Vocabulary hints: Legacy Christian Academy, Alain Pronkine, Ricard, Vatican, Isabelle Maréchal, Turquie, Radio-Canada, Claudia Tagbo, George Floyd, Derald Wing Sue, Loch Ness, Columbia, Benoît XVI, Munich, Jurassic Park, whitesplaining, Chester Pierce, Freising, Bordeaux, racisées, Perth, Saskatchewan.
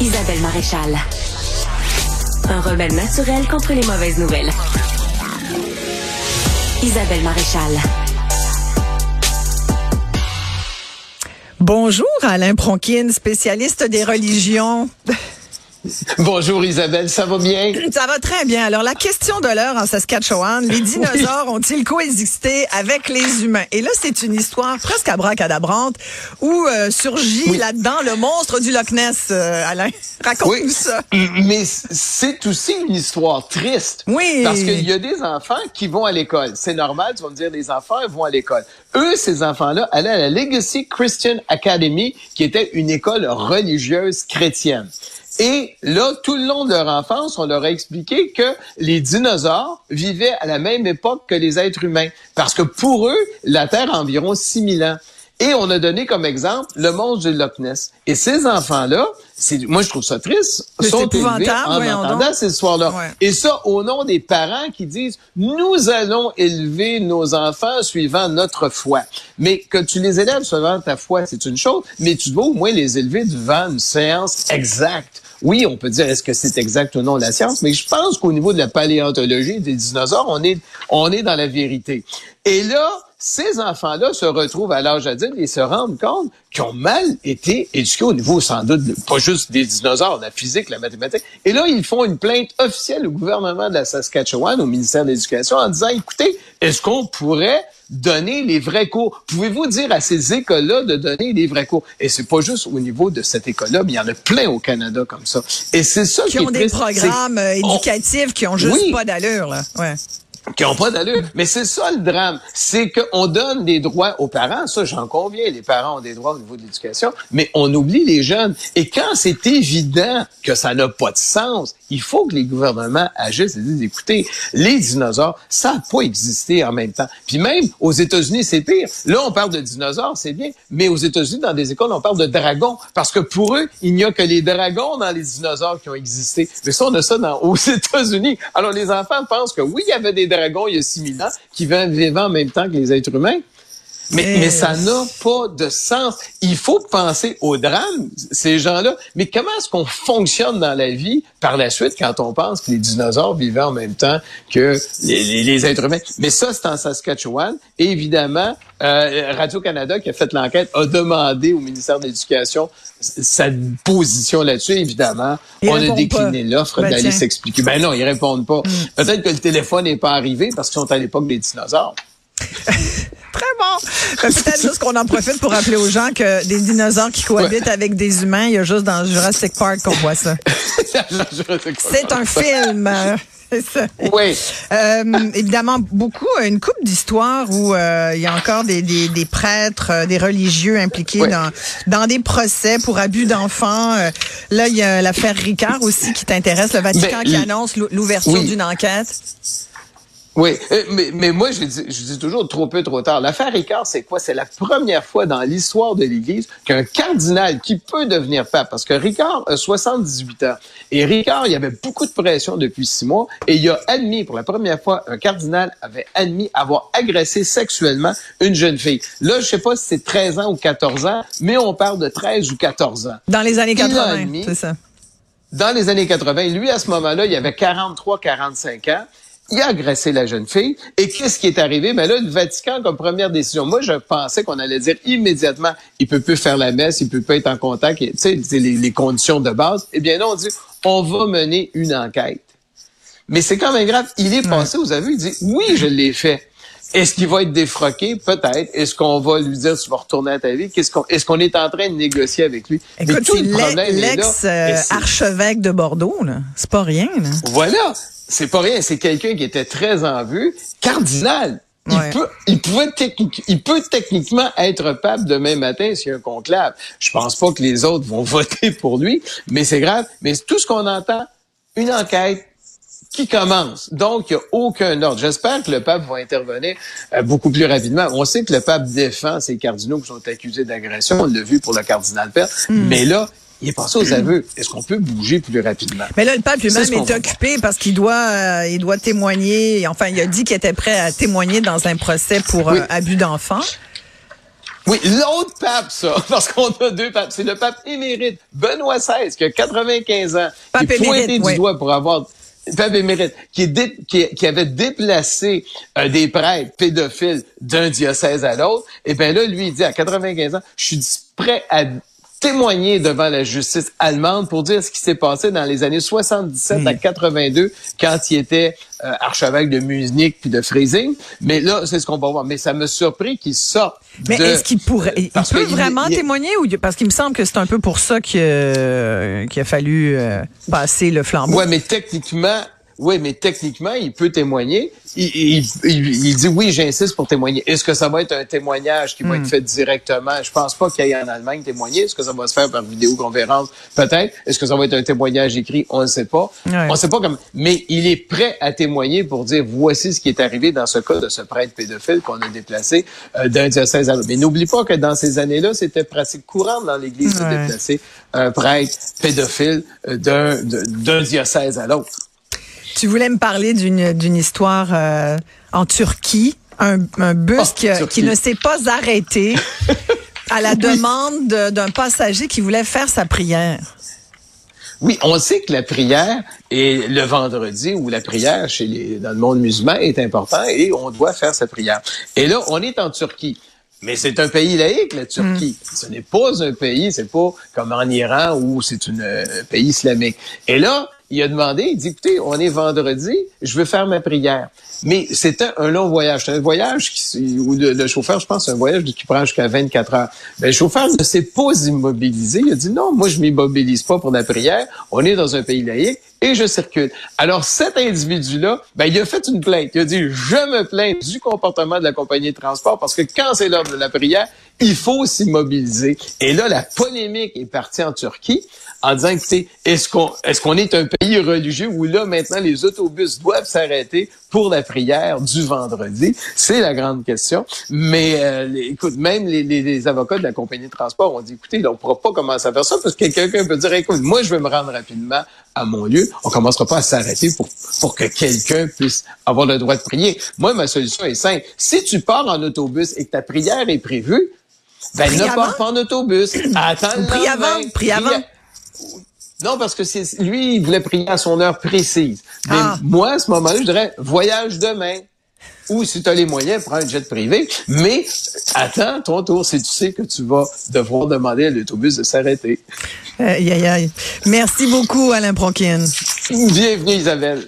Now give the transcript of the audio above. Isabelle Maréchal. Un remède naturel contre les mauvaises nouvelles. Isabelle Maréchal. Bonjour Alain Pronkine, spécialiste des religions. Bonjour Isabelle, ça va bien? Ça va très bien. Alors, la question de l'heure en Saskatchewan, les dinosaures ont-ils coexisté avec les humains? Et là, c'est une histoire presque abracadabrante où surgit là-dedans le monstre du Loch Ness, Alain. Raconte-nous ça. Mais c'est aussi une histoire triste. Oui. Parce qu'il y a des enfants qui vont à l'école. C'est normal, tu vas me dire, les enfants vont à l'école. Eux, ces enfants-là, allaient à la Legacy Christian Academy, qui était une école religieuse chrétienne. Et là, tout le long de leur enfance, on leur a expliqué que les dinosaures vivaient à la même époque que les êtres humains. Parce que pour eux, la Terre a environ 6000 ans. Et on a donné comme exemple le monstre du Loch Ness. Et ces enfants-là, moi je trouve ça triste, sont élevés en entendant ces histoires-là. Ouais. Et ça, au nom des parents qui disent « Nous allons élever nos enfants suivant notre foi ». Mais que tu les élèves suivant ta foi, c'est une chose, mais tu dois au moins les élever devant une séance exacte. Oui, on peut dire est-ce que c'est exact ou non la science, mais je pense qu'au niveau de la paléontologie des dinosaures, on est dans la vérité. Et là, ces enfants-là se retrouvent à l'âge adulte et se rendent compte qu'ils ont mal été éduqués au niveau, sans doute, pas juste des dinosaures, la physique, la mathématique. Et là, ils font une plainte officielle au gouvernement de la Saskatchewan, au ministère de l'Éducation, en disant, écoutez, est-ce qu'on pourrait donner les vrais cours? Pouvez-vous dire à ces écoles-là de donner les vrais cours? Et c'est pas juste au niveau de cette école-là, mais il y en a plein au Canada comme ça. Et c'est ça qui est triste. Qui ont des programmes éducatifs qui ont juste pas d'allure, là. Ouais. Qui n'ont pas d'allure. Mais c'est ça le drame. C'est qu'on donne des droits aux parents. Ça, j'en conviens. Les parents ont des droits au niveau de l'éducation. Mais on oublie les jeunes. Et quand c'est évident que ça n'a pas de sens, il faut que les gouvernements agissent et disent, écoutez, les dinosaures, ça n'a pas existé en même temps. Puis même aux États-Unis, c'est pire. Là, on parle de dinosaures, c'est bien. Mais aux États-Unis, dans des écoles, on parle de dragons. Parce que pour eux, il n'y a que les dragons dans les dinosaures qui ont existé. Mais ça, on a ça aux États-Unis. Alors, les enfants pensent que oui, il y avait des dragons il y a 6000 ans qui vivaient en même temps que les êtres humains. Mais ça n'a pas de sens. Il faut penser au drame, ces gens-là. Mais comment est-ce qu'on fonctionne dans la vie par la suite quand on pense que les dinosaures vivaient en même temps que les êtres humains? Mais ça, c'est en Saskatchewan. Et évidemment, Radio-Canada, qui a fait l'enquête, a demandé au ministère de l'Éducation sa position là-dessus. Évidemment, on a décliné l'offre d'aller s'expliquer. Ben non, ils répondent pas. Peut-être que le téléphone n'est pas arrivé parce qu'ils sont à l'époque des dinosaures. Très bon. Peut-être juste qu'on en profite pour rappeler aux gens que des dinosaures qui cohabitent avec des humains, il y a juste dans Jurassic Park qu'on voit ça. C'est un film. C'est ça. Oui. Évidemment, une couple d'histoires où il y a encore des prêtres, des religieux impliqués dans des procès pour abus d'enfants. Là, il y a l'affaire Ricard aussi qui t'intéresse, le Vatican qui annonce l'ouverture d'une enquête. Oui, mais moi, je dis toujours trop peu, trop tard. L'affaire Ricard, c'est quoi? C'est la première fois dans l'histoire de l'Église qu'un cardinal qui peut devenir pape, parce que Ricard a 78 ans. Et Ricard, il y avait beaucoup de pression depuis 6 mois, et il a admis, pour la première fois, un cardinal avait admis avoir agressé sexuellement une jeune fille. Là, je sais pas si c'est 13 ans ou 14 ans, mais on parle de 13 ou 14 ans. Dans les années 80, c'est ça. Dans les années 80, lui, à ce moment-là, il avait 43, 45 ans. Il a agressé la jeune fille. Et qu'est-ce qui est arrivé? Ben là, le Vatican, comme première décision, moi, je pensais qu'on allait dire immédiatement, il peut plus faire la messe, il peut plus être en contact, tu sais, les conditions de base. Eh bien, non, on dit, on va mener une enquête. Mais c'est quand même grave. Il est passé aux aveux, il dit, oui, je l'ai fait. Est-ce qu'il va être défroqué? Peut-être. Est-ce qu'on va lui dire, tu vas retourner à ta vie? Est-ce qu'on est en train de négocier avec lui? Écoute, mais tout le problème est là. L'ex-archevêque de Bordeaux, là. C'est pas rien, là. Voilà. C'est pas rien, c'est quelqu'un qui était très en vue, cardinal. Il peut techniquement être pape demain matin s'il y a un conclave. Je pense pas que les autres vont voter pour lui, mais c'est grave. Mais tout ce qu'on entend, une enquête qui commence. Donc, il n'y a aucun ordre. J'espère que le pape va intervenir beaucoup plus rapidement. On sait que le pape défend ces cardinaux qui sont accusés d'agression. On l'a vu pour le cardinal Perth. Mais là, il est passé aux aveux. Est-ce qu'on peut bouger plus rapidement? Mais là, le pape lui-même est occupé parce qu'il doit témoigner. Enfin, il a dit qu'il était prêt à témoigner dans un procès pour abus d'enfants. Oui, l'autre pape, ça, parce qu'on a deux papes. C'est le pape émérite, Benoît XVI, qui a 95 ans, pape qui est pointé émérite, du doigt pour avoir... Pape émérite, qui avait déplacé des prêtres pédophiles d'un diocèse à l'autre. Et bien là, lui, il dit à 95 ans, je suis prêt à témoigner devant la justice allemande pour dire ce qui s'est passé dans les années 77 à 82 quand il était archevêque de Munich puis de Freising. Mais là, c'est ce qu'on va voir. Mais ça me surprit qu'il sorte. Mais est-ce qu'il pourrait, il peut vraiment témoigner ou parce qu'il me semble que c'est un peu pour ça qu'il a fallu passer le flambeau. Oui, mais techniquement, il peut témoigner. Il dit oui, j'insiste pour témoigner. Est-ce que ça va être un témoignage qui va être fait directement? Je pense pas qu'il y ait en Allemagne témoigner. Est-ce que ça va se faire par vidéoconférence? Peut-être. Est-ce que ça va être un témoignage écrit? On ne sait pas. Ouais. On ne sait pas comment. Mais il est prêt à témoigner pour dire voici ce qui est arrivé dans ce cas de ce prêtre pédophile qu'on a déplacé d'un diocèse à l'autre. Mais n'oublie pas que dans ces années-là, c'était pratique courante dans l'Église de déplacer un prêtre pédophile d'un diocèse à l'autre. Tu voulais me parler d'une histoire en Turquie, un bus qui ne s'est pas arrêté à la demande d'un passager qui voulait faire sa prière. Oui, on sait que la prière et le vendredi ou la prière dans le monde musulman est important et on doit faire sa prière. Et là, on est en Turquie. Mais c'est un pays laïque, la Turquie. Ce n'est pas un pays, c'est pas comme en Iran où c'est un pays islamique. Et là, il a demandé, il dit, écoutez, on est vendredi, je veux faire ma prière. Mais c'était un long voyage. C'est un voyage où le chauffeur, je pense, c'est un voyage qui prend jusqu'à 24 heures. Ben, le chauffeur ne s'est pas immobilisé. Il a dit, non, moi, je m'immobilise pas pour la prière. On est dans un pays laïque et je circule. Alors, cet individu-là, ben, il a fait une plainte. Il a dit, je me plains du comportement de la compagnie de transport parce que quand c'est l'heure de la prière, il faut s'immobiliser. Et là, la polémique est partie en Turquie en disant, écoutez, est-ce qu'on est un pays religieux où là, maintenant, les autobus doivent s'arrêter pour la prière du vendredi? C'est la grande question. Mais écoute, même les avocats de la compagnie de transport ont dit, écoutez, là, on ne pourra pas commencer à faire ça parce que quelqu'un peut dire, écoute, moi, je vais me rendre rapidement à mon lieu. On ne commencera pas à s'arrêter pour que quelqu'un puisse avoir le droit de prier. Moi, ma solution est simple. Si tu pars en autobus et que ta prière est prévue, ben, ne pars pas en autobus. Attends le lendemain. Prie avant. Non, parce que lui, il voulait prier à son heure précise. Mais moi, à ce moment-là, je dirais, voyage demain. Ou si tu as les moyens, prends un jet privé. Mais attends ton tour si tu sais que tu vas devoir demander à l'autobus de s'arrêter. Aïe, aïe, aïe. Merci beaucoup, Alain Pronkine. Bienvenue, Isabelle.